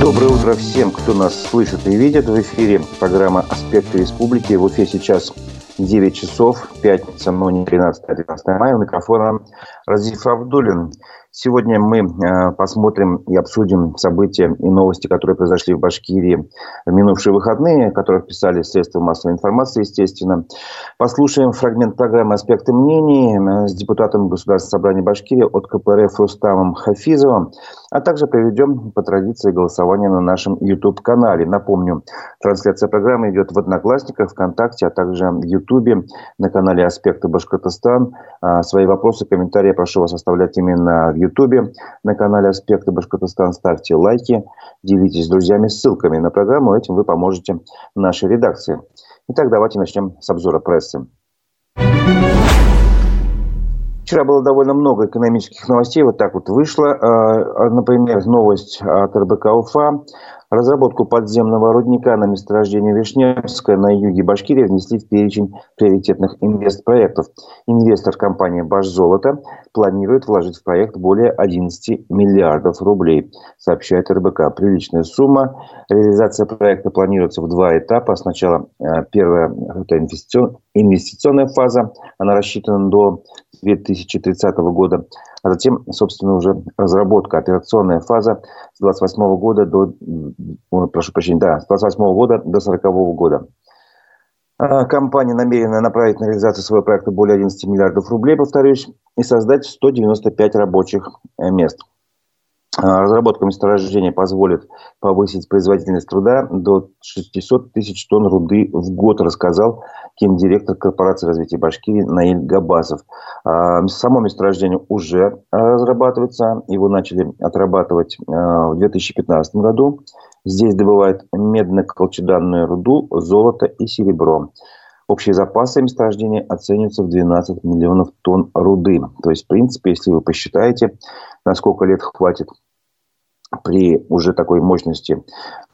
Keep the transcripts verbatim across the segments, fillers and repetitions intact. Доброе утро всем, кто нас слышит и видит. В эфире программа «Аспекты Республики». В эфире сейчас девять часов, пятница, но не тринадцатое, тринадцатое мая. У микрофона Разиф Абдуллин. Сегодня мы посмотрим и обсудим события и новости, которые произошли в Башкирии в минувшие выходные, которые писали средства массовой информации, естественно. Послушаем фрагмент программы «Аспекты мнений» с депутатом Государственного собрания Башкирии от ка пэ эр эф Рустамом Хафизовым, а также проведем по традиции голосование на нашем YouTube-канале. Напомню, трансляция программы идет в Одноклассниках, ВКонтакте, а также в Ютубе на канале «Аспекты Башкортостан». Свои вопросы, комментарии я прошу вас оставлять именно в Ютубе, на канале «Аспекты Башкортостан». Ставьте лайки, делитесь с друзьями ссылками на программу, этим вы поможете нашей редакции. Итак, давайте начнем с обзора прессы. Вчера было довольно много экономических новостей, вот так вот вышло. Например, новость от эр бэ ка Уфа. Разработку подземного рудника на месторождении Вишневское на юге Башкирии внесли в перечень приоритетных инвестпроектов. Инвестор компании «Башзолото» планирует вложить в проект более одиннадцать миллиардов рублей, сообщает эр бэ ка. Приличная сумма. Реализация проекта планируется в два этапа. Сначала первая это инвестиционная фаза, она рассчитана до две тысячи тридцатого года, а затем, собственно, уже разработка, операционная фаза с двадцать восьмого года до, ой, прошу прощения, да, с двадцать восьмого года до сорокового года. Компания намерена направить на реализацию своего проекта более одиннадцать миллиардов рублей, повторюсь, и создать сто девяносто пять рабочих мест. Разработка месторождения позволит повысить производительность труда до шестьсот тысяч тонн руды в год, рассказал гендиректор корпорации развития Башкирии Наиль Габасов. Само месторождение уже разрабатывается, его начали отрабатывать в две тысячи пятнадцатом году. Здесь добывают медно-колчеданную руду, золото и серебро. Общие запасы месторождения оцениваются в двенадцать миллионов тонн руды. То есть, в принципе, если вы посчитаете, на сколько лет хватит при уже такой мощности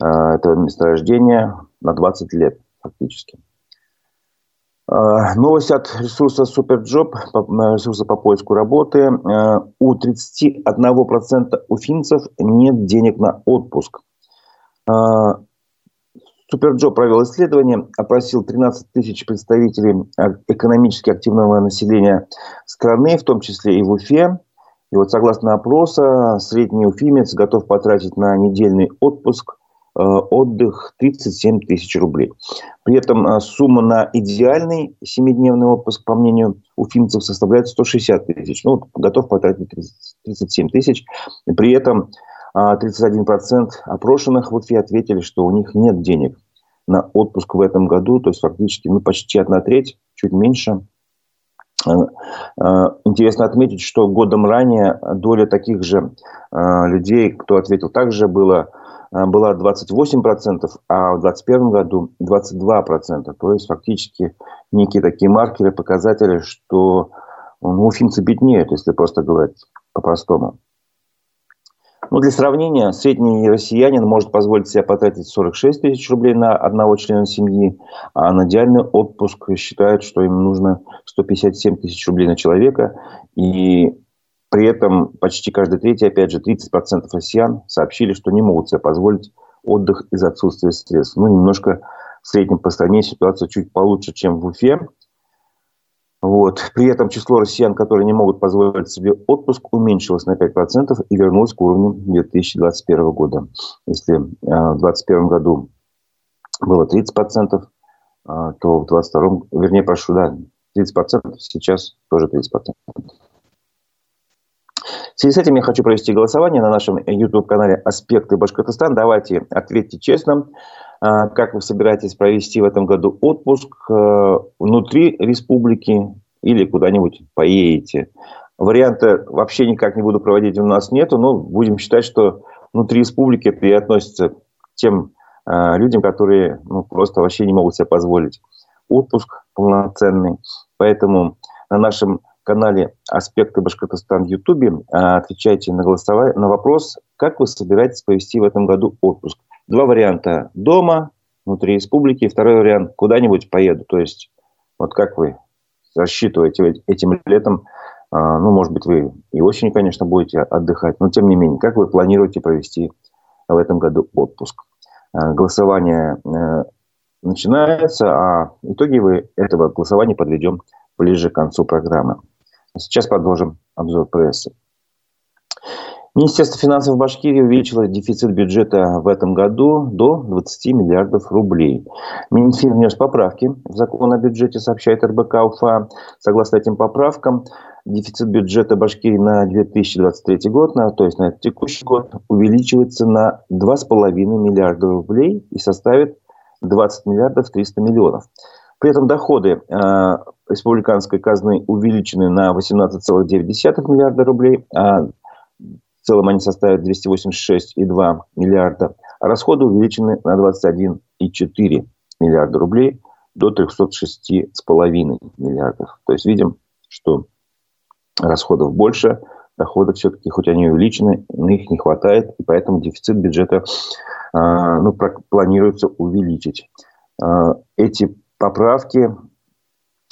этого месторождения, на двадцать лет фактически. Новость от ресурса SuperJob, ресурса по поиску работы. У тридцати одного процента уфимцев нет денег на отпуск. SuperJob провел исследование, опросил тринадцать тысяч представителей экономически активного населения страны, в том числе и в Уфе. И вот согласно опроса, средний уфимец готов потратить на недельный отпуск, э, отдых тридцать семь тысяч рублей. При этом э, сумма на идеальный семидневный отпуск, по мнению уфимцев, составляет сто шестьдесят тысяч. Ну, готов потратить тридцать семь тысяч. При этом э, тридцать один процент опрошенных в Уфе ответили, что у них нет денег на отпуск в этом году. То есть фактически ну, почти одна треть, чуть меньше. Интересно отметить, что годом ранее доля таких же людей, кто ответил так же, была, была двадцать восемь процентов, а в двадцать первом году двадцать два процента. То есть фактически некие такие маркеры, показатели, что ну, уфимцы беднеют, если просто говорить по-простому. Ну, для сравнения, средний россиянин может позволить себе потратить сорок шесть тысяч рублей на одного члена семьи, а на идеальный отпуск считают, что им нужно сто пятьдесят семь тысяч рублей на человека. И при этом почти каждый третий, опять же, тридцать процентов россиян сообщили, что не могут себе позволить отдых из-за отсутствия средств. Ну, немножко в среднем по стране ситуация чуть получше, чем в Уфе. Вот. При этом число россиян, которые не могут позволить себе отпуск, уменьшилось на пять процентов и вернулось к уровню две тысячи двадцать первого года. Если э, в двадцать первом году было тридцать процентов, э, то в двадцать втором, вернее, прошу, да, тридцать процентов, сейчас тоже тридцать процентов. В связи с этим я хочу провести голосование на нашем YouTube-канале «Аспекты Башкортостан». Давайте ответьте честно. Как вы собираетесь провести в этом году отпуск? Внутри республики или куда-нибудь поедете? Варианта вообще никак не буду проводить у нас нету, но будем считать, что внутри республики это и относится к тем людям, которые ну, просто вообще не могут себе позволить отпуск полноценный. Поэтому на нашем канале «Аспекты Башкортостан» в Ютубе отвечайте на, голосование, на вопрос, как вы собираетесь провести в этом году отпуск. Два варианта: дома, внутри республики. Второй вариант: куда-нибудь поеду. То есть, вот как вы рассчитываете этим летом, ну, может быть, вы и осенью, конечно, будете отдыхать, но тем не менее, как вы планируете провести в этом году отпуск. Голосование начинается, а итоги этого голосования подведем ближе к концу программы. Сейчас продолжим обзор прессы. Министерство финансов Башкирии увеличило дефицит бюджета в этом году до двадцати миллиардов рублей. Минфин внес поправки в закон о бюджете, сообщает эр бэ ка Уфа. Согласно этим поправкам, дефицит бюджета Башкирии на две тысячи двадцать третий год, на, то есть на текущий год, увеличивается на два с половиной миллиарда рублей и составит двадцать миллиардов триста миллионов. При этом доходы э, республиканской казны увеличены на восемнадцать целых девять десятых миллиарда рублей, а в целом они составят двести восемьдесят шесть целых два миллиарда, а расходы увеличены на двадцать один целых четыре десятых миллиарда рублей до трехсот шести целых пяти десятых миллиардов. То есть видим, что расходов больше, доходов все-таки, хоть они увеличены, но их не хватает, и поэтому дефицит бюджета э, ну, планируется увеличить. Э, эти поправки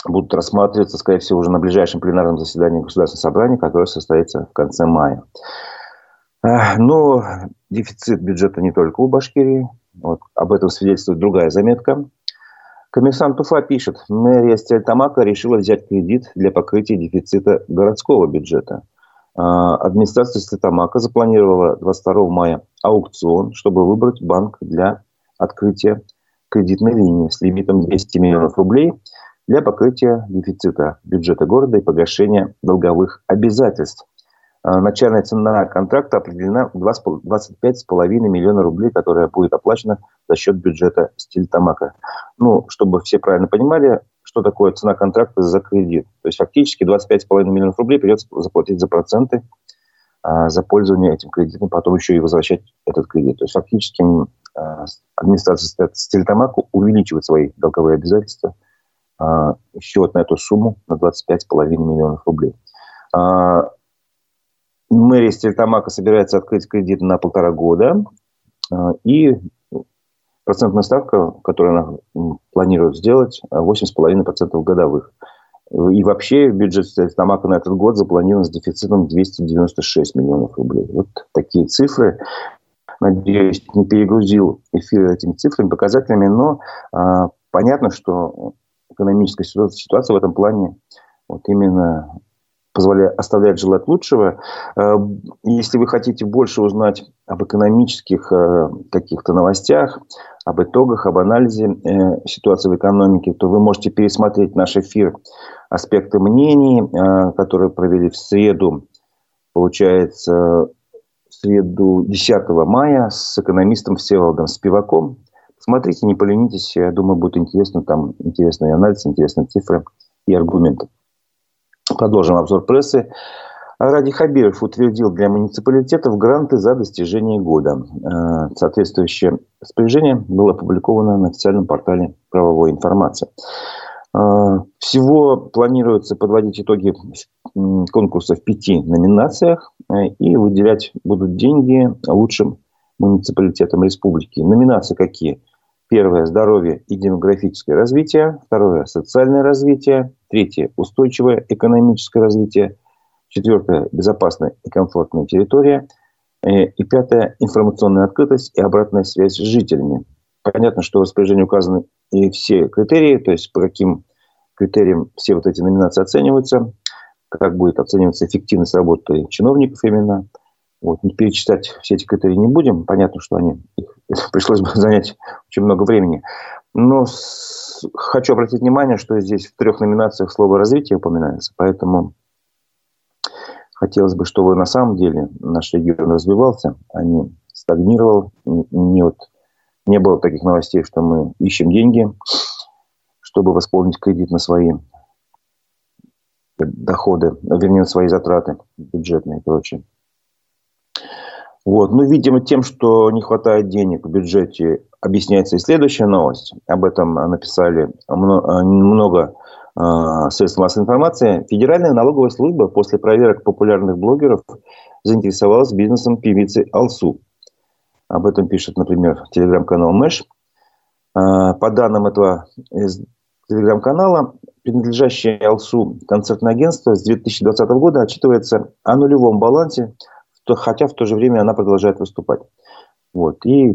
будут рассматриваться, скорее всего, уже на ближайшем пленарном заседании Государственного собрания, которое состоится в конце мая. Но дефицит бюджета не только у Башкирии. Вот, об этом свидетельствует другая заметка. Коммерсант Уфа пишет, мэрия Стерлитамака решила взять кредит для покрытия дефицита городского бюджета. Администрация Стерлитамака запланировала двадцать второго мая аукцион, чтобы выбрать банк для открытия кредитной линии с лимитом двести миллионов рублей для покрытия дефицита бюджета города и погашения долговых обязательств. Начальная цена контракта определена в двадцать пять целых пять десятых миллиона рублей, которая будет оплачена за счет бюджета Стерлитамака. Ну, чтобы все правильно понимали, что такое цена контракта за кредит. То есть фактически двадцать пять целых пять десятых миллиона рублей придется заплатить за проценты а, за пользование этим кредитом, потом еще и возвращать этот кредит. То есть фактически а, администрация Стерлитамака увеличивает свои долговые обязательства а, еще вот на эту сумму, на двадцать пять целых пять десятых миллиона рублей. А, Мэрия Стерлитамака собирается открыть кредит на полтора года, и процентная ставка, которую она планирует сделать, восемь целых пять десятых процента годовых. И вообще бюджет Стерлитамака на этот год запланирован с дефицитом двести девяносто шесть миллионов рублей. Вот такие цифры. Надеюсь, не перегрузил эфир этими цифрами, показателями, но а, понятно, что экономическая ситуация в этом плане вот именно... позволяет оставлять желать лучшего. Если вы хотите больше узнать об экономических каких-то новостях, об итогах, об анализе ситуации в экономике, то вы можете пересмотреть наш эфир «Аспекты мнений», который провели в среду, получается, в среду десятого мая с экономистом Всеволодом Спиваком. Смотрите, не поленитесь, я думаю, будет интересно, там интересный анализ, интересные цифры и аргументы. Продолжим обзор прессы. Радий Хабиров утвердил для муниципалитетов гранты за достижение года. Соответствующее распоряжение было опубликовано на официальном портале правовой информации. Всего планируется подводить итоги конкурса в пяти номинациях и выделять будут деньги лучшим муниципалитетам республики. Номинации какие? Первое – здоровье и демографическое развитие. Второе – социальное развитие. Третье – устойчивое экономическое развитие. Четвертое – безопасная и комфортная территория. И пятое – информационная открытость и обратная связь с жителями. Понятно, что в распоряжении указаны и все критерии, то есть по каким критериям все вот эти номинации оцениваются, как будет оцениваться эффективность работы чиновников именно. Вот, перечитать все эти критерии не будем. Понятно, что они, их пришлось бы занять очень много времени. Но с, хочу обратить внимание, что здесь в трех номинациях слово «развитие» упоминается. Поэтому хотелось бы, чтобы на самом деле наш регион развивался, а не стагнировал. Не, вот, не было таких новостей, что мы ищем деньги, чтобы восполнить кредит на свои доходы, вернее, на свои затраты бюджетные и прочее. Вот. Ну, видимо, тем, что не хватает денег в бюджете, объясняется и следующая новость. Об этом написали много э, средств массовой информации. Федеральная налоговая служба после проверок популярных блогеров заинтересовалась бизнесом певицы Алсу. Об этом пишет, например, телеграм-канал Мэш. Э, по данным этого телеграм-канала, принадлежащее Алсу концертное агентство с две тысячи двадцатого года отчитывается о нулевом балансе, хотя в то же время она продолжает выступать. Вот. И,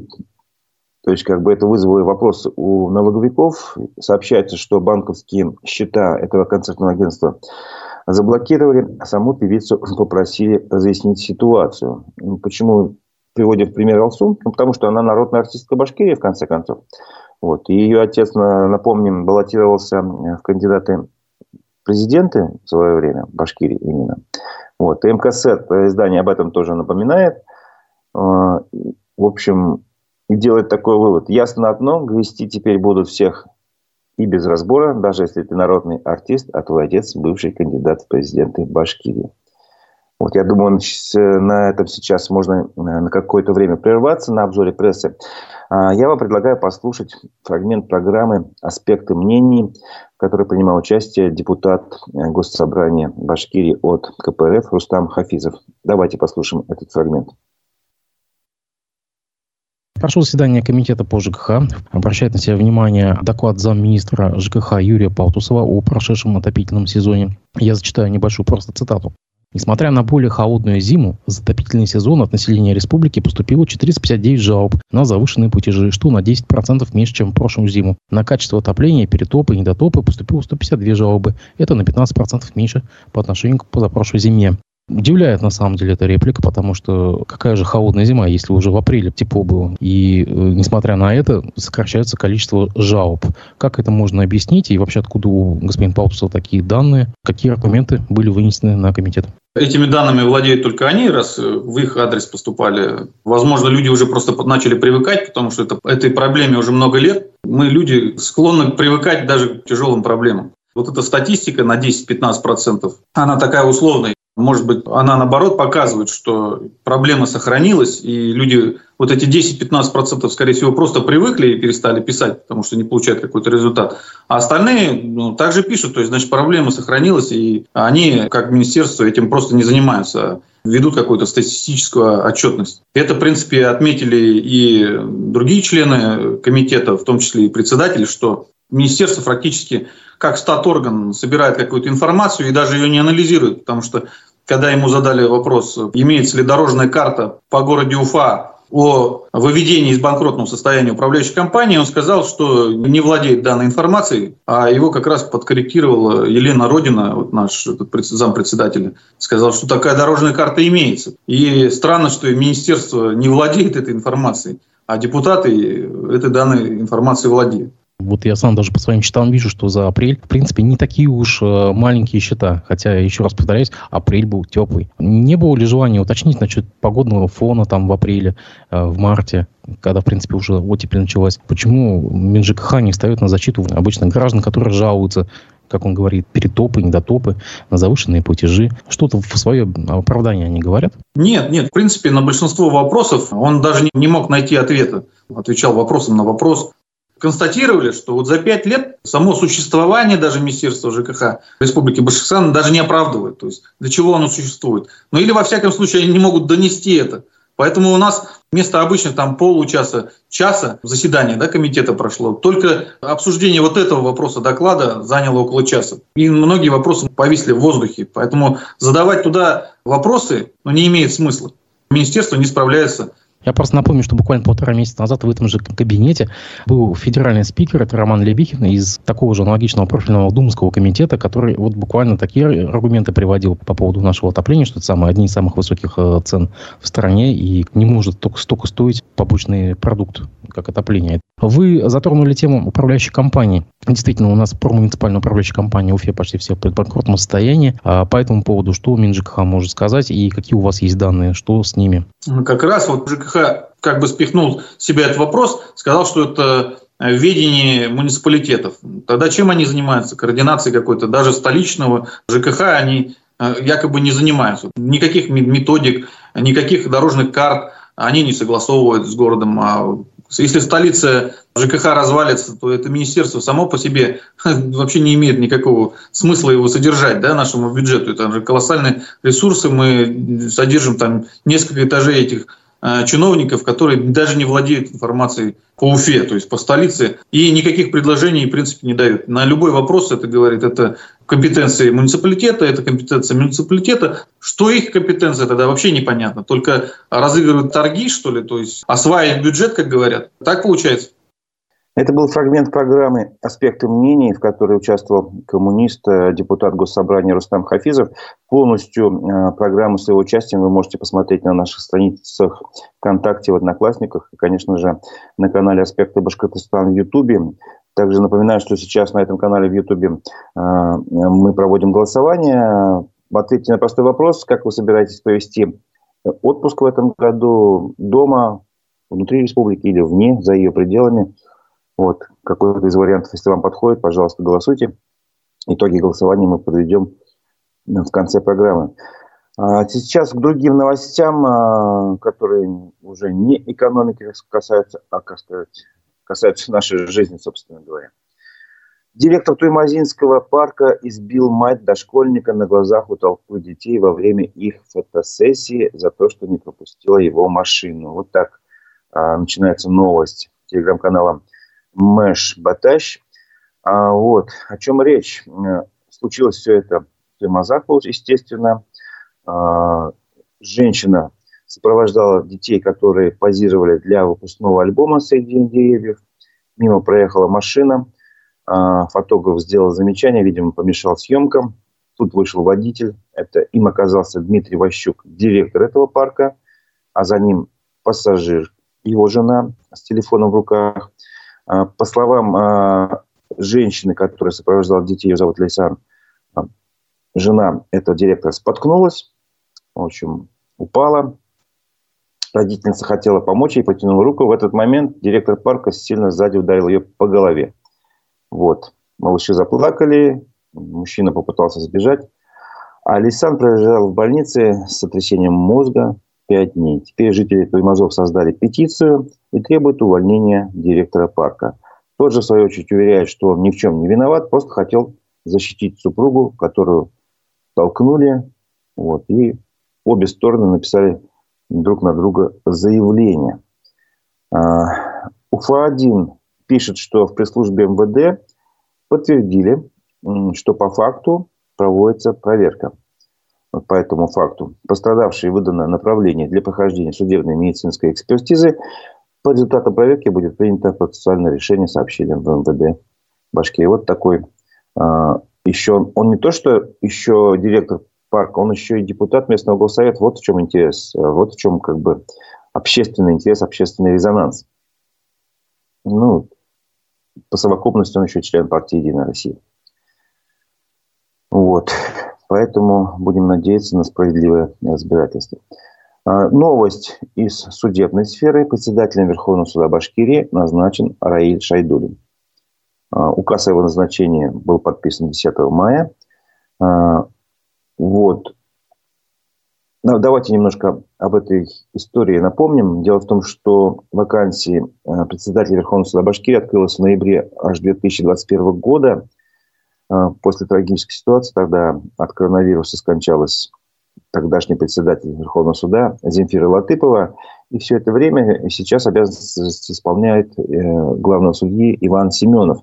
то есть, как бы это вызвало вопрос у налоговиков. Сообщается, что банковские счета этого концертного агентства заблокировали. Саму певицу попросили разъяснить ситуацию. Почему приводим в пример Алсу? Ну, потому что она народная артистка Башкирии, в конце концов. Вот. И ее отец, напомним, баллотировался в кандидаты президенты в свое время, в Башкирии именно. Вот. И МКС, издание об этом тоже напоминает. В общем, делает такой вывод. Ясно одно, грести теперь будут всех и без разбора, даже если ты народный артист, а твой отец бывший кандидат в президенты Башкирии. Вот, я думаю, на этом сейчас можно на какое-то время прерваться на обзоре прессы. Я вам предлагаю послушать фрагмент программы «Аспекты мнений», в которой принимал участие депутат Госсобрания Башкирии от ка пэ эр эф Рустам Хафизов. Давайте послушаем этот фрагмент. Прошло заседание комитета по ЖКХ. Обращает на себя внимание доклад замминистра ЖКХ Юрия Палтусова о прошедшем отопительном сезоне. Я зачитаю небольшую просто цитату. Несмотря на более холодную зиму, за отопительный сезон от населения республики поступило четыреста пятьдесят девять жалоб на завышенные платежи, что на десять процентов меньше, чем в прошлую зиму. На качество отопления, перетопы и недотопы поступило сто пятьдесят две жалобы. Это на пятнадцать процентов меньше по отношению к позапрошлой зиме. Удивляет на самом деле эта реплика, потому что какая же холодная зима, если уже в апреле тепло было. И э, несмотря на это, сокращается количество жалоб. Как это можно объяснить? И вообще, откуда у господина Палтусова такие данные? Какие аргументы были вынесены на комитет? Этими данными владеют только они, раз в их адрес поступали. Возможно, люди уже просто начали привыкать, потому что это, этой проблеме уже много лет. Мы, люди, склонны привыкать даже к тяжелым проблемам. Вот эта статистика на десять-пятнадцать процентов, она такая условная. Может быть, она, наоборот, показывает, что проблема сохранилась, и люди вот эти десять-пятнадцать процентов, скорее всего, просто привыкли и перестали писать, потому что не получают какой-то результат. А остальные, ну, также пишут, то есть, значит, проблема сохранилась, и они, как министерство, этим просто не занимаются, ведут какую-то статистическую отчетность. Это, в принципе, отметили и другие члены комитета, в том числе и председатель, что министерство практически как статорган собирает какую-то информацию и даже ее не анализирует, потому что когда ему задали вопрос, имеется ли дорожная карта по городу Уфа о выведении из банкротного состояния управляющей компании, он сказал, что не владеет данной информацией, а его как раз подкорректировала Елена Родина, вот наш зампредседатель, сказал, что такая дорожная карта имеется. И странно, что министерство не владеет этой информацией, а депутаты этой данной информацией владеют. Вот я сам даже по своим счетам вижу, что за апрель, в принципе, не такие уж маленькие счета. Хотя, еще раз повторяюсь, апрель был теплый. Не было ли желания уточнить насчет погодного фона там в апреле, в марте, когда, в принципе, уже оттепель началась? Почему МинЖКХ не встает на защиту обычных граждан, которые жалуются, как он говорит, перетопы, недотопы, на завышенные платежи? Что-то в свое оправдание они говорят? Нет, нет. В принципе, на большинство вопросов он даже не мог найти ответа. Отвечал вопросом на вопрос. Констатировали, что вот за пять лет само существование даже министерства ЖКХ Республики Башкортостан даже не оправдывает, то есть для чего оно существует. Ну или во всяком случае они не могут донести это. Поэтому у нас вместо обычных там получаса, часа заседания, да, комитета прошло, только обсуждение вот этого вопроса доклада заняло около часа. И многие вопросы повисли в воздухе, поэтому задавать туда вопросы, ну, не имеет смысла. Министерство не справляется. Я просто напомню, что буквально полтора месяца назад в этом же кабинете был федеральный спикер, это Роман Лебихин, из такого же аналогичного профильного думского комитета, который вот буквально такие аргументы приводил по поводу нашего отопления, что это самые, одни из самых высоких цен в стране, и не может только столько стоить побочный продукт, как отопление. Вы затронули тему управляющей компании. Действительно, у нас промуниципальная управляющая компания Уфе почти все в предбанкротном состоянии. А по этому поводу что МинЖКХ может сказать и какие у вас есть данные, что с ними? Как раз вот ЖКХ как бы спихнул с себя этот вопрос, сказал, что это в ведении муниципалитетов. Тогда чем они занимаются? Координацией какой-то, даже столичного ЖКХ они якобы не занимаются. Никаких методик, никаких дорожных карт они не согласовывают с городом. А если столица ЖКХ развалится, то это министерство само по себе вообще не имеет никакого смысла его содержать, да, нашему бюджету. Это же колоссальные ресурсы, мы содержим там несколько этажей этих чиновников, которые даже не владеют информацией по Уфе, то есть по столице, и никаких предложений, в принципе, не дают. На любой вопрос это говорит, это компетенция муниципалитета, это компетенция муниципалитета. Что их компетенция, тогда вообще непонятно. Только разыгрывают торги, что ли, то есть осваивать бюджет, как говорят. Так получается. Это был фрагмент программы «Аспекты мнений», в которой участвовал коммунист, депутат Госсобрания Рустам Хафизов. Полностью программу с его участием вы можете посмотреть на наших страницах ВКонтакте, в Одноклассниках и, конечно же, на канале «Аспекты Башкортостана» в Ютубе. Также напоминаю, что сейчас на этом канале в Ютубе мы проводим голосование. Ответьте на простой вопрос, как вы собираетесь провести отпуск в этом году, дома, внутри республики или вне, за ее пределами. Вот, какой-то из вариантов, если вам подходит, пожалуйста, голосуйте. Итоги голосования мы подведем в конце программы. Сейчас к другим новостям, которые уже не экономики касаются, а касаются нашей жизни, собственно говоря. Директор Туймазинского парка избил мать дошкольника на глазах у толпы детей во время их фотосессии за то, что не пропустила его машину. Вот так начинается новость телеграм-канала Мэш Баташ. А вот о чем речь. Случилось все это в Туймазах, естественно. А, женщина сопровождала детей, которые позировали для выпускного альбома «Среди деревьев». Мимо проехала машина. А, фотограф сделал замечание, видимо, помешал съемкам. Тут вышел водитель. Это им оказался Дмитрий Ващук, директор этого парка. А за ним пассажир, его жена с телефоном в руках. По словам женщины, которая сопровождала детей, ее зовут Лейсан, жена этого директора споткнулась, в общем, упала. Родительница хотела помочь ей, потянула руку. В этот момент директор парка сильно сзади ударил ее по голове. Вот. Малыши заплакали, мужчина попытался сбежать. А Лейсан пролежала в больнице с сотрясением мозга пять дней. Теперь жители Туймазов создали петицию и требует увольнения директора парка. Тот же, в свою очередь, уверяет, что он ни в чем не виноват, просто хотел защитить супругу, которую толкнули. Вот, и обе стороны написали друг на друга заявление. Уфа-один пишет, что в пресс-службе эм вэ дэ подтвердили, что по факту проводится проверка. По этому факту пострадавшей выдано направление для прохождения судебной и медицинской экспертизы. По результатам проверки будет принято процессуальное решение, сообщили в эм вэ дэ Башкирии. Вот такой э, еще... Он не то, что еще директор парка, он еще и депутат местного госсовета. Вот в чем интерес, вот в чем как бы общественный интерес, общественный резонанс. Ну, по совокупности он еще член партии «Единая Россия». Вот. Поэтому будем надеяться на справедливое разбирательство. Новость из судебной сферы. Председателем Верховного суда Башкирии назначен Раиль Шайдуллин. Указ о его назначении был подписан десятого мая. Вот. Давайте немножко об этой истории напомним. Дело в том, что вакансия председателя Верховного суда Башкирии открылась в ноябре аж две тысячи двадцать первого года. После трагической ситуации тогда от коронавируса скончалась тогдашний председатель Верховного суда Земфира Латыпова. И все это время сейчас обязанности исполняет главного судьи Иван Семенов.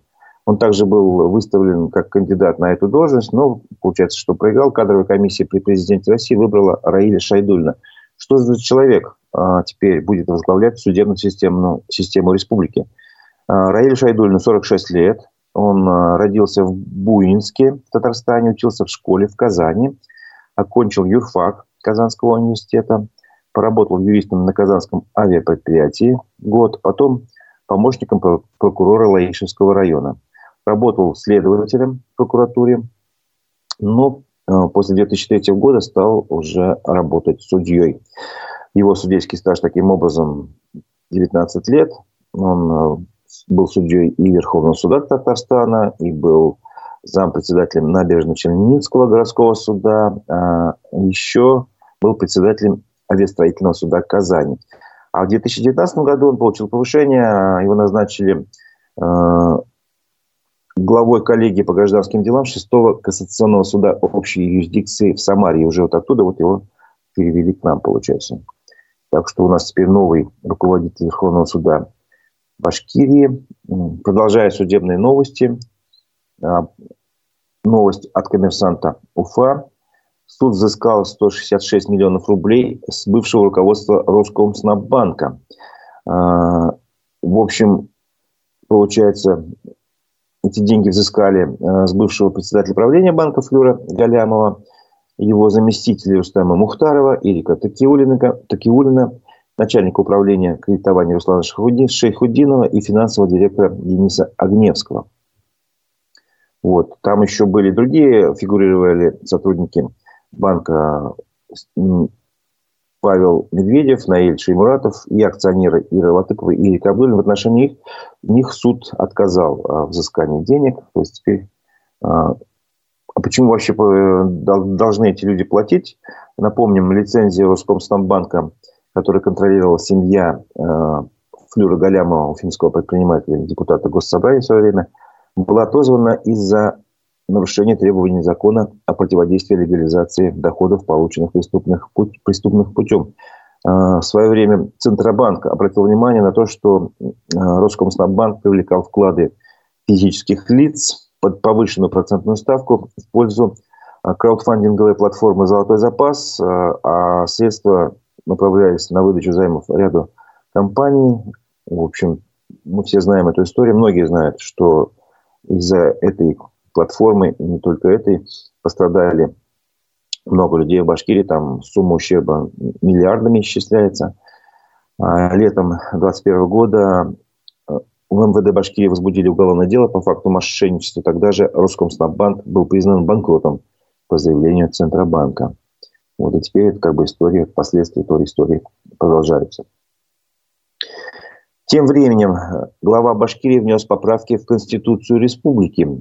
Он также был выставлен как кандидат на эту должность, но получается, что проиграл. Кадровая комиссия при президенте России выбрала Раиля Шайдуллина. Что за человек теперь будет возглавлять судебную систему, систему республики? Раилю Шайдуллину сорок шесть лет. Он родился в Буинске, в Татарстане, учился в школе в Казани. Окончил юрфак Казанского университета, поработал юристом на казанском авиапредприятии год, потом помощником прокурора Лаишевского района. Работал следователем в прокуратуре, но после две тысячи третьего года стал уже работать судьей. Его судейский стаж таким образом девятнадцать лет. Он был судьей и Верховного суда Татарстана, и был зампредседателем Набережно-Челнинского городского суда, а еще был председателем авиастроительного суда Казани. А в две тысячи девятнадцатом году он получил повышение, его назначили э, главой коллегии по гражданским делам шестого кассационного суда общей юрисдикции в Самаре. И уже вот оттуда вот его перевели к нам, получается. Так что у нас теперь новый руководитель Верховного суда Башкирии. Продолжая судебные новости. Новость от коммерсанта Уфа. Суд взыскал сто шестьдесят шесть миллионов рублей с бывшего руководства Роскомснаббанка. В общем, получается, эти деньги взыскали с бывшего председателя правления банка Флюра Галямова, его заместителя Рустама Мухтарова, Ирика Такиуллина, начальника управления кредитования Руслана Шайхутдинова и финансового директора Дениса Огневского. Вот. Там еще были другие, фигурировали сотрудники банка Павел Медведев, Наиль Шеймуратов и акционеры Ира Латыпова и Ирика Абдуллина. В отношении их, них суд отказал в взыскании денег. То есть теперь... А почему вообще должны эти люди платить? Напомним, лицензия Роскомснаббанка, которая контролировала семья Флюра Галямова, уфимского предпринимателя, депутата Госсобрания в свое время, была отозвана из-за нарушения требований закона о противодействии легализации доходов, полученных преступных путь, преступных путем. В свое время Центробанк обратил внимание на то, что Роскомснаббанк привлекал вклады физических лиц под повышенную процентную ставку в пользу краудфандинговой платформы «Золотой запас», а средства направлялись на выдачу займов ряду компаний. В общем, мы все знаем эту историю. Многие знают, что из-за этой платформы, и не только этой, пострадали много людей в Башкирии. Там сумма ущерба миллиардами исчисляется. Летом двадцать первого года в эм вэ дэ Башкирии возбудили уголовное дело по факту мошенничества. Тогда же Роскомснаббанк был признан банкротом по заявлению Центробанка. Вот, и теперь это как бы история, последствия той истории продолжаются. Тем временем глава Башкирии внес поправки в Конституцию Республики.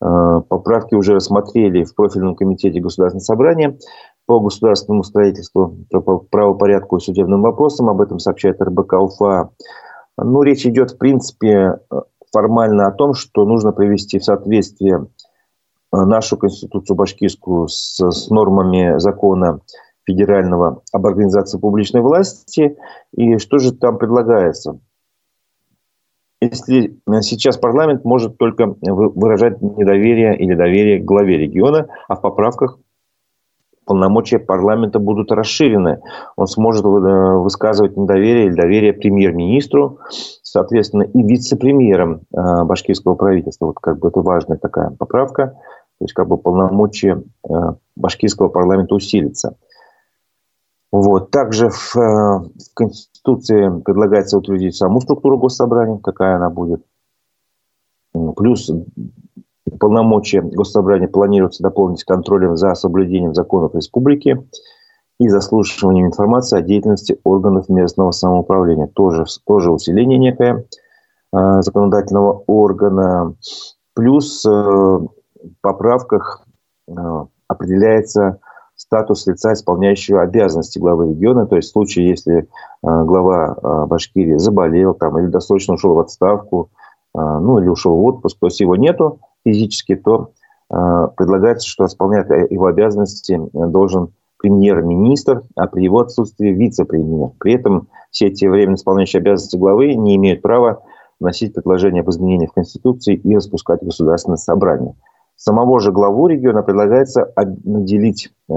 Поправки уже рассмотрели в профильном комитете Государственного собрания по государственному строительству, правопорядку и судебным вопросам. Об этом сообщает эр бэ ка Уфа. Ну, речь идет, в принципе, формально о том, что нужно привести в соответствие нашу Конституцию башкирскую с, с нормами закона федерального об организации публичной власти. И что же там предлагается? Если сейчас парламент может только выражать недоверие или доверие к главе региона, а в поправках полномочия парламента будут расширены. Он сможет высказывать недоверие или доверие премьер-министру, соответственно, и вице-премьерам башкирского правительства. Вот как бы это важная такая поправка. То есть как бы полномочия башкирского парламента усилится. Вот. Также в, в Конституции предлагается утвердить саму структуру Госсобрания, какая она будет. Плюс полномочия Госсобрания планируется дополнить контролем за соблюдением законов республики и заслушиванием информации о деятельности органов местного самоуправления. Тоже, тоже усиление некое э, законодательного органа. Плюс э, в поправках э, определяется статус лица, исполняющего обязанности главы региона. То есть в случае, если э, глава э, Башкирии заболел там, или досрочно ушел в отставку, э, ну или ушел в отпуск, то есть его нету физически, то э, предлагается, что исполнять его обязанности должен премьер-министр, а при его отсутствии вице-премьер. При этом все эти временно исполняющие обязанности главы не имеют права вносить предложения об изменениях в Конституции и распускать государственное собрание. Самого же главу региона предлагается наделить э,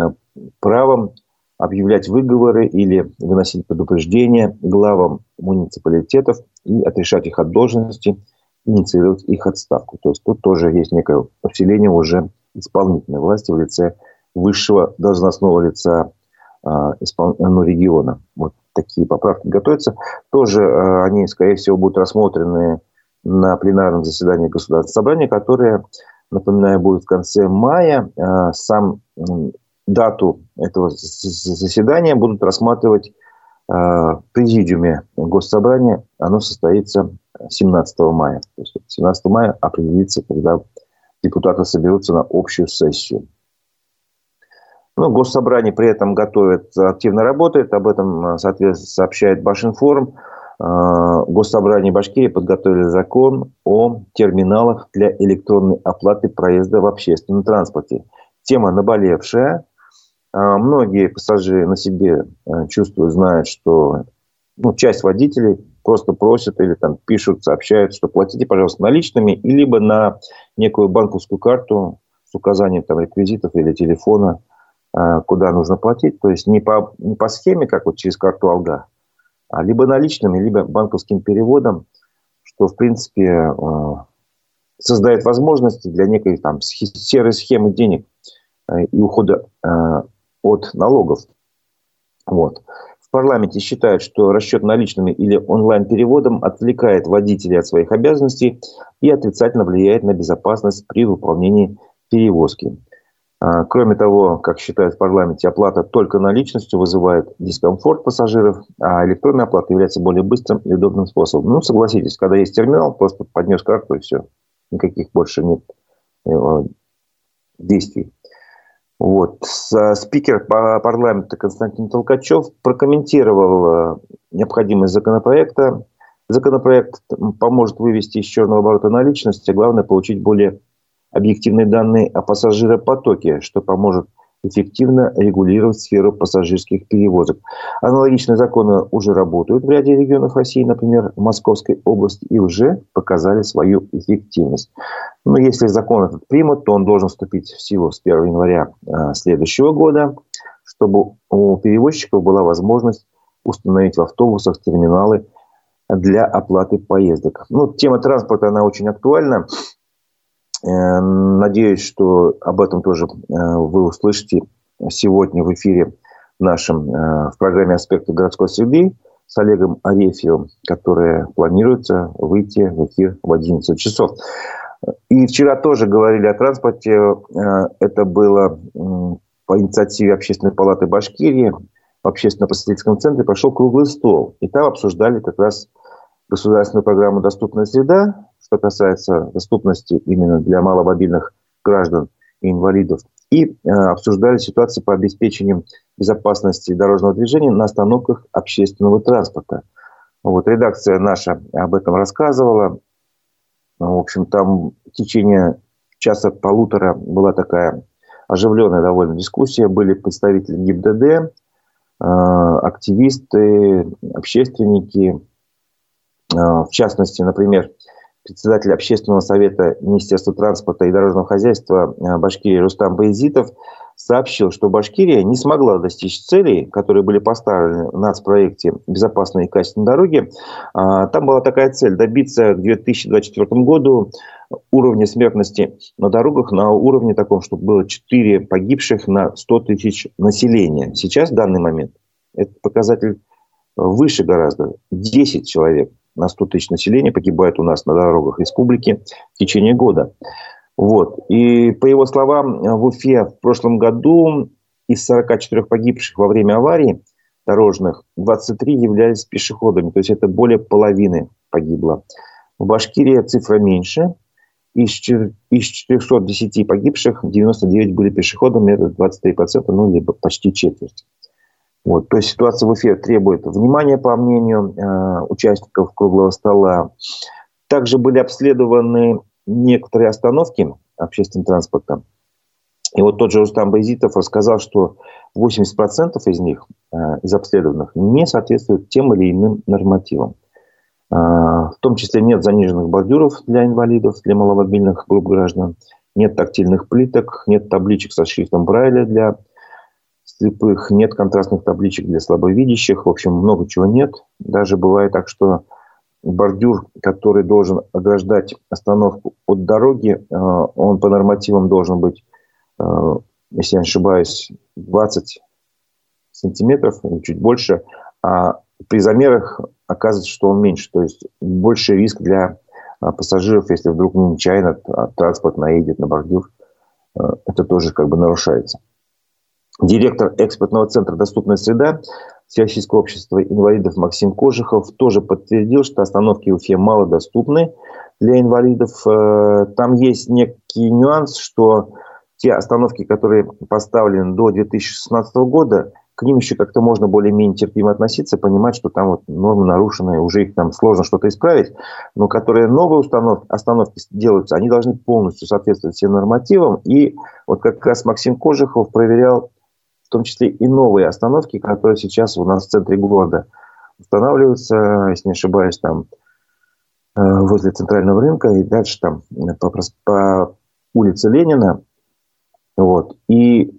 правом объявлять выговоры или выносить предупреждения главам муниципалитетов и отрешать их от должности, инициировать их отставку. То есть тут тоже есть некое усиление уже исполнительной власти в лице высшего должностного лица э, испол... ну, региона. Вот такие поправки готовятся. Тоже э, они, скорее всего, будут рассмотрены на пленарном заседании Государственного собрания, которое, напоминаю, будет в конце мая. Э, сам э, дату этого заседания будут рассматривать э, в президиуме Госсобрания. Оно состоится семнадцатого мая. То есть семнадцатого мая определится, когда депутаты соберутся на общую сессию. Ну, Госсобрание при этом готовит, активно работает. Об этом, соответственно, сообщает Башинформ. Госсобрание Башкирии подготовили закон о терминалах для электронной оплаты проезда в общественном транспорте. Тема наболевшая. Многие пассажиры на себе чувствуют, знают, что ну, часть водителей просто просят или там пишут, сообщают, что платите, пожалуйста, наличными, и либо на некую банковскую карту с указанием там, реквизитов или телефона, куда нужно платить. То есть не по, не по схеме, как вот через карту Алга, а либо наличными, либо банковским переводом, что, в принципе, создает возможности для некой там, серой схемы денег и ухода от налогов. Вот. В парламенте считают, что расчет наличными или онлайн-переводом отвлекает водителей от своих обязанностей и отрицательно влияет на безопасность при выполнении перевозки. Кроме того, как считают в парламенте, оплата только наличностью вызывает дискомфорт пассажиров, а электронная оплата является более быстрым и удобным способом. Ну, согласитесь, когда есть терминал, просто поднес карту и все. Никаких больше нет действий. Вот. Спикер парламента Константин Толкачев прокомментировал необходимость законопроекта. Законопроект поможет вывести из черного оборота наличность, а главное, получить более объективные данные о пассажиропотоке, что поможет эффективно регулировать сферу пассажирских перевозок. Аналогичные законы уже работают в ряде регионов России, например, в Московской области, и уже показали свою эффективность. Но если закон этот примут, то он должен вступить в силу с первого января следующего года, чтобы у перевозчиков была возможность установить в автобусах терминалы для оплаты поездок. Ну, тема транспорта, она очень актуальна. Надеюсь, что об этом тоже вы услышите сегодня в эфире нашем в программе «Аспекты городской среды» с Олегом Арефьевым, которая планируется выйти в эфир в одиннадцать часов. И вчера тоже говорили о транспорте. Это было по инициативе Общественной палаты Башкирии. В общественно-просветительском центре прошел круглый стол. И там обсуждали как раз государственную программу «Доступная среда», что касается доступности именно для маломобильных граждан и инвалидов, и э, обсуждали ситуацию по обеспечению безопасности дорожного движения на остановках общественного транспорта. Вот, редакция наша об этом рассказывала. В общем, там в течение часа-полутора была такая оживленная довольно дискуссия. Были представители ГИБДД, э, активисты, общественники. Э, в частности, например, председатель Общественного совета Министерства транспорта и дорожного хозяйства Башкирии Рустам Байзитов сообщил, что Башкирия не смогла достичь целей, которые были поставлены в нацпроекте «Безопасные и качественные дороги». Там была такая цель – добиться к две тысячи двадцать четвёртому году уровня смертности на дорогах на уровне таком, чтобы было четыре погибших на сто тысяч населения. Сейчас, в данный момент, этот показатель выше гораздо – десять человек. На сто тысяч населения погибает у нас на дорогах республики в течение года. Вот. И по его словам, в Уфе в прошлом году из сорока четырёх погибших во время аварий дорожных двадцать три являлись пешеходами. То есть это более половины погибло. В Башкирии цифра меньше. Из четырёхсот десяти погибших девяносто девять были пешеходами. Это двадцать три процента, ну, либо почти четверть. Вот, то есть ситуация в Уфе требует внимания, по мнению э, участников круглого стола. Также были обследованы некоторые остановки общественным транспортом. И вот тот же Рустам Байзитов рассказал, что восемьдесят процентов из них, э, из обследованных, не соответствуют тем или иным нормативам. Э, в том числе нет заниженных бордюров для инвалидов, для маломобильных групп граждан, нет тактильных плиток, нет табличек со шрифтом Брайля для слепых, нет контрастных табличек для слабовидящих, в общем, много чего нет. Даже бывает так, что бордюр, который должен ограждать остановку от дороги, он по нормативам должен быть, если я не ошибаюсь, двадцать сантиметров, чуть больше, а при замерах оказывается, что он меньше, то есть больше риск для пассажиров, если вдруг нечаянно транспорт наедет на бордюр, это тоже как бы нарушается. Директор экспертного центра «Доступная среда» Всероссийского общества инвалидов Максим Кожихов тоже подтвердил, что остановки в Уфе малодоступны для инвалидов. Там есть некий нюанс, что те остановки, которые поставлены до две тысячи шестнадцатого года, к ним еще как-то можно более-менее терпимо относиться, понимать, что там вот нормы нарушены, уже их там сложно что-то исправить. Но которые новые установки, остановки делаются, они должны полностью соответствовать всем нормативам. И вот как раз Максим Кожихов проверял, в том числе и новые остановки, которые сейчас у нас в центре города устанавливаются, если не ошибаюсь, там возле центрального рынка и дальше там по, по улице Ленина. Вот. И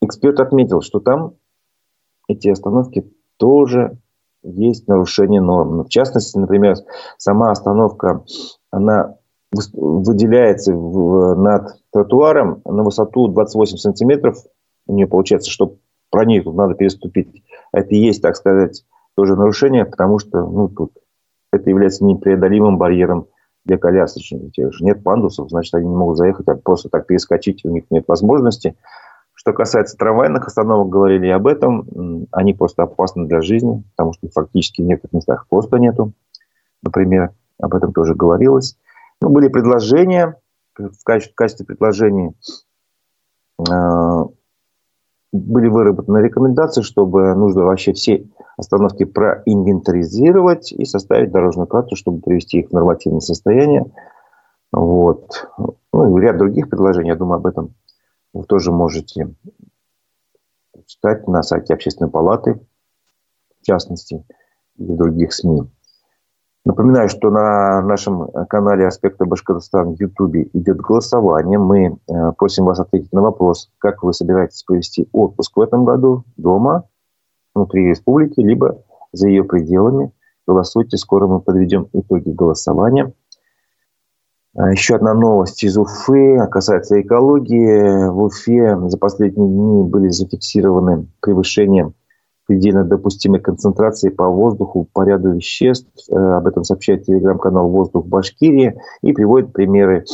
эксперт отметил, что там эти остановки тоже есть нарушение норм. В частности, например, сама остановка, она выделяется в, над тротуаром на высоту двадцать восемь сантиметров. У нее получается, что про нее тут надо переступить. Это и есть, так сказать, тоже нарушение, потому что ну, тут это является непреодолимым барьером для колясочников. Нет пандусов, значит, они не могут заехать, а просто так перескочить, у них нет возможности. Что касается трамвайных остановок, говорили об этом, они просто опасны для жизни, потому что фактически в некоторых местах просто нету. Например, об этом тоже говорилось. Ну, были предложения, в качестве, в качестве предложений э, были выработаны рекомендации, чтобы нужно вообще все остановки проинвентаризировать и составить дорожную карту, чтобы привести их в нормативное состояние. Вот. Ну и ряд других предложений, я думаю, об этом вы тоже можете читать на сайте Общественной палаты, в частности, и других СМИ. Напоминаю, что на нашем канале «Аспекты Башкортостана» в Ютубе идет голосование. Мы просим вас ответить на вопрос, как вы собираетесь провести отпуск в этом году дома, внутри республики, либо за ее пределами. Голосуйте, скоро мы подведем итоги голосования. Еще одна новость из Уфы, касается экологии. В Уфе за последние дни были зафиксированы превышения предельно допустимой концентрации по воздуху по ряду веществ. Об этом сообщает телеграм-канал «Воздух Башкирии» и приводит примеры.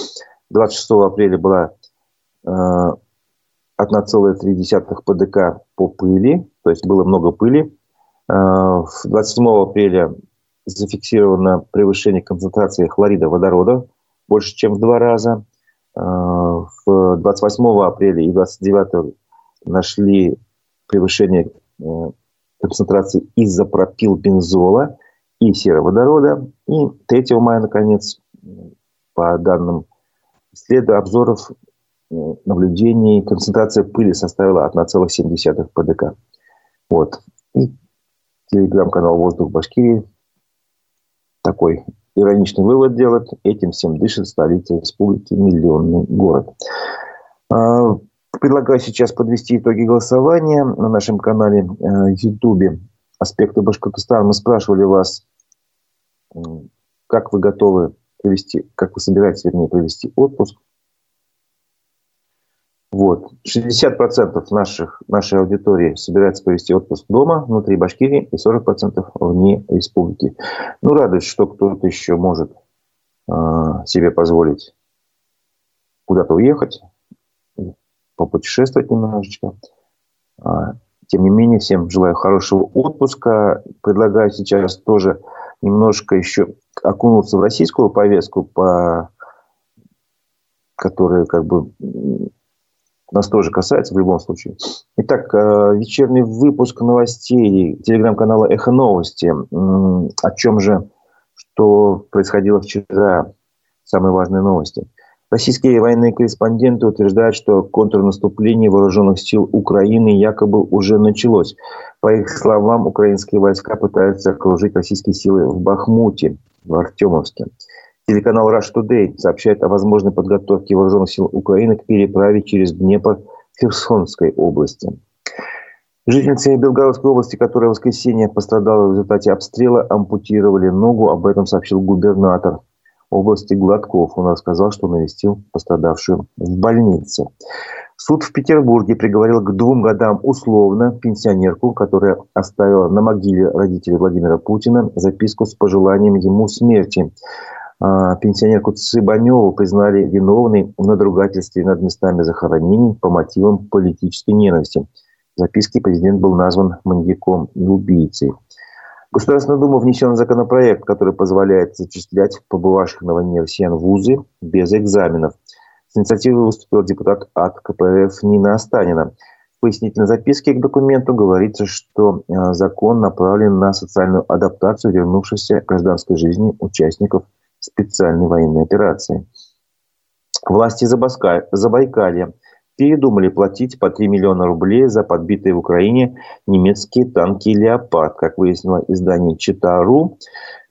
двадцать шестого апреля была одна целая три десятых пэ дэ ка по пыли, то есть было много пыли. двадцать седьмого апреля зафиксировано превышение концентрации хлорида водорода больше, чем в два раза. двадцать восьмого апреля и двадцать девятого нашли превышение концентрации изопропилбензола и сероводорода. И третьего мая, наконец, по данным следа обзоров наблюдений, концентрация пыли составила одна целая семь десятых пэ дэ ка. Вот. И телеграм-канал «Воздух Башкирии» такой ироничный вывод делает. Этим всем дышит столица республики, миллионный город. Предлагаю сейчас подвести итоги голосования на нашем канале в Ютубе «Аспекты Башкортостана». Мы спрашивали вас, как вы готовы провести, как вы собираетесь, вернее, провести отпуск. Вот. шестьдесят процентов наших, нашей аудитории собирается провести отпуск дома, внутри Башкирии, и сорок процентов вне республики. Ну, радует, что кто-то еще может э, себе позволить куда-то уехать, попутешествовать немножечко. Тем не менее, всем желаю хорошего отпуска. Предлагаю сейчас тоже немножко еще окунуться в российскую повестку, по... которая как бы нас тоже касается в любом случае. Итак, вечерний выпуск новостей телеграм-канала «Эхо Новости». О чем же, что происходило вчера, самые важные новости. Российские военные корреспонденты утверждают, что контрнаступление вооруженных сил Украины якобы уже началось. По их словам, украинские войска пытаются окружить российские силы в Бахмуте, в Артемовске. Телеканал Russia Today сообщает о возможной подготовке вооруженных сил Украины к переправе через Днепр Херсонской области. Жительница Белгородской области, которая в воскресенье пострадала в результате обстрела, ампутировали ногу. Об этом сообщил губернатор области Гладков. Он рассказал, что навестил пострадавшую в больнице. Суд в Петербурге приговорил к двум годам условно пенсионерку, которая оставила на могиле родителей Владимира Путина записку с пожеланием ему смерти. Пенсионерку Цыбаневу признали виновной в надругательстве над местами захоронений по мотивам политической ненависти. В записке президент был назван маньяком и убийцей. Государственная Дума внесен законопроект, который позволяет зачислять побывавших на войне россиян в вузы без экзаменов. С инициативой выступил депутат от ка пэ эр эф Нина Останина. В пояснительной записке к документу говорится, что закон направлен на социальную адаптацию вернувшихся к гражданской жизни участников специальной военной операции. Власти Забайкалья передумали платить по три миллиона рублей за подбитые в Украине немецкие танки «Леопард». Как выяснило издание «Чита.ру»,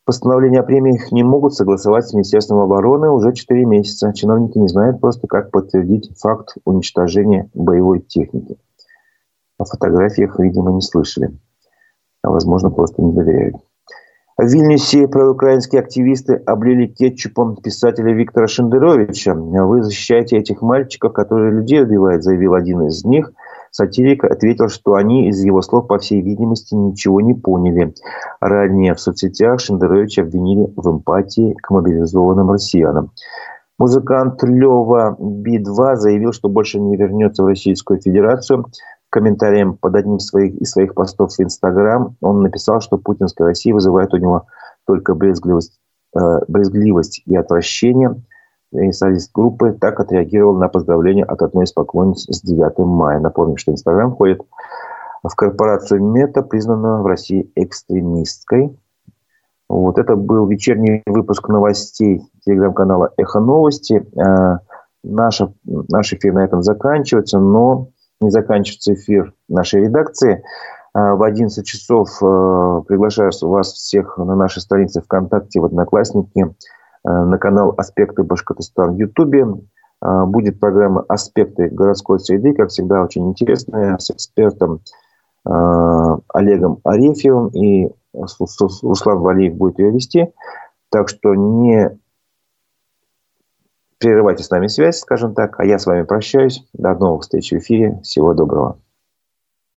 постановление о премиях не могут согласовать с Министерством обороны уже четыре месяца. Чиновники не знают просто, как подтвердить факт уничтожения боевой техники. О фотографиях, видимо, не слышали. А, возможно, просто не доверяют. В Вильнюсе проукраинские активисты облили кетчупом писателя Виктора Шендеровича. «Вы защищаете этих мальчиков, которые людей убивают», — заявил один из них. Сатирик ответил, что они из его слов, по всей видимости, ничего не поняли. Ранее в соцсетях Шендеровича обвинили в эмпатии к мобилизованным россиянам. Музыкант Лёва Би два заявил, что больше не вернется в Российскую Федерацию. Комментарием под одним из своих, из своих постов в Инстаграм он написал, что путинская Россия вызывает у него только брезгливость, э, брезгливость и отвращение. И солист группы так отреагировал на поздравление от одной из поклонниц с девятого мая. Напомню, что Инстаграм входит в корпорацию Мета, признанную в России экстремистской. Вот это был вечерний выпуск новостей телеграм-канала «Эхо Новости». Э, наша, наш эфир на этом заканчивается, но не заканчивается эфир нашей редакции. В одиннадцать часов приглашаю вас всех на наши страницы ВКонтакте, в Одноклассники, на канал «Аспекты Башкортостана» в Ютубе. Будет программа «Аспекты городской среды», как всегда, очень интересная, с экспертом Олегом Арефьевым. И Руслан Валиев будет ее вести. Так что не прерывайте с нами связь, скажем так. А я с вами прощаюсь. До новых встреч в эфире. Всего доброго.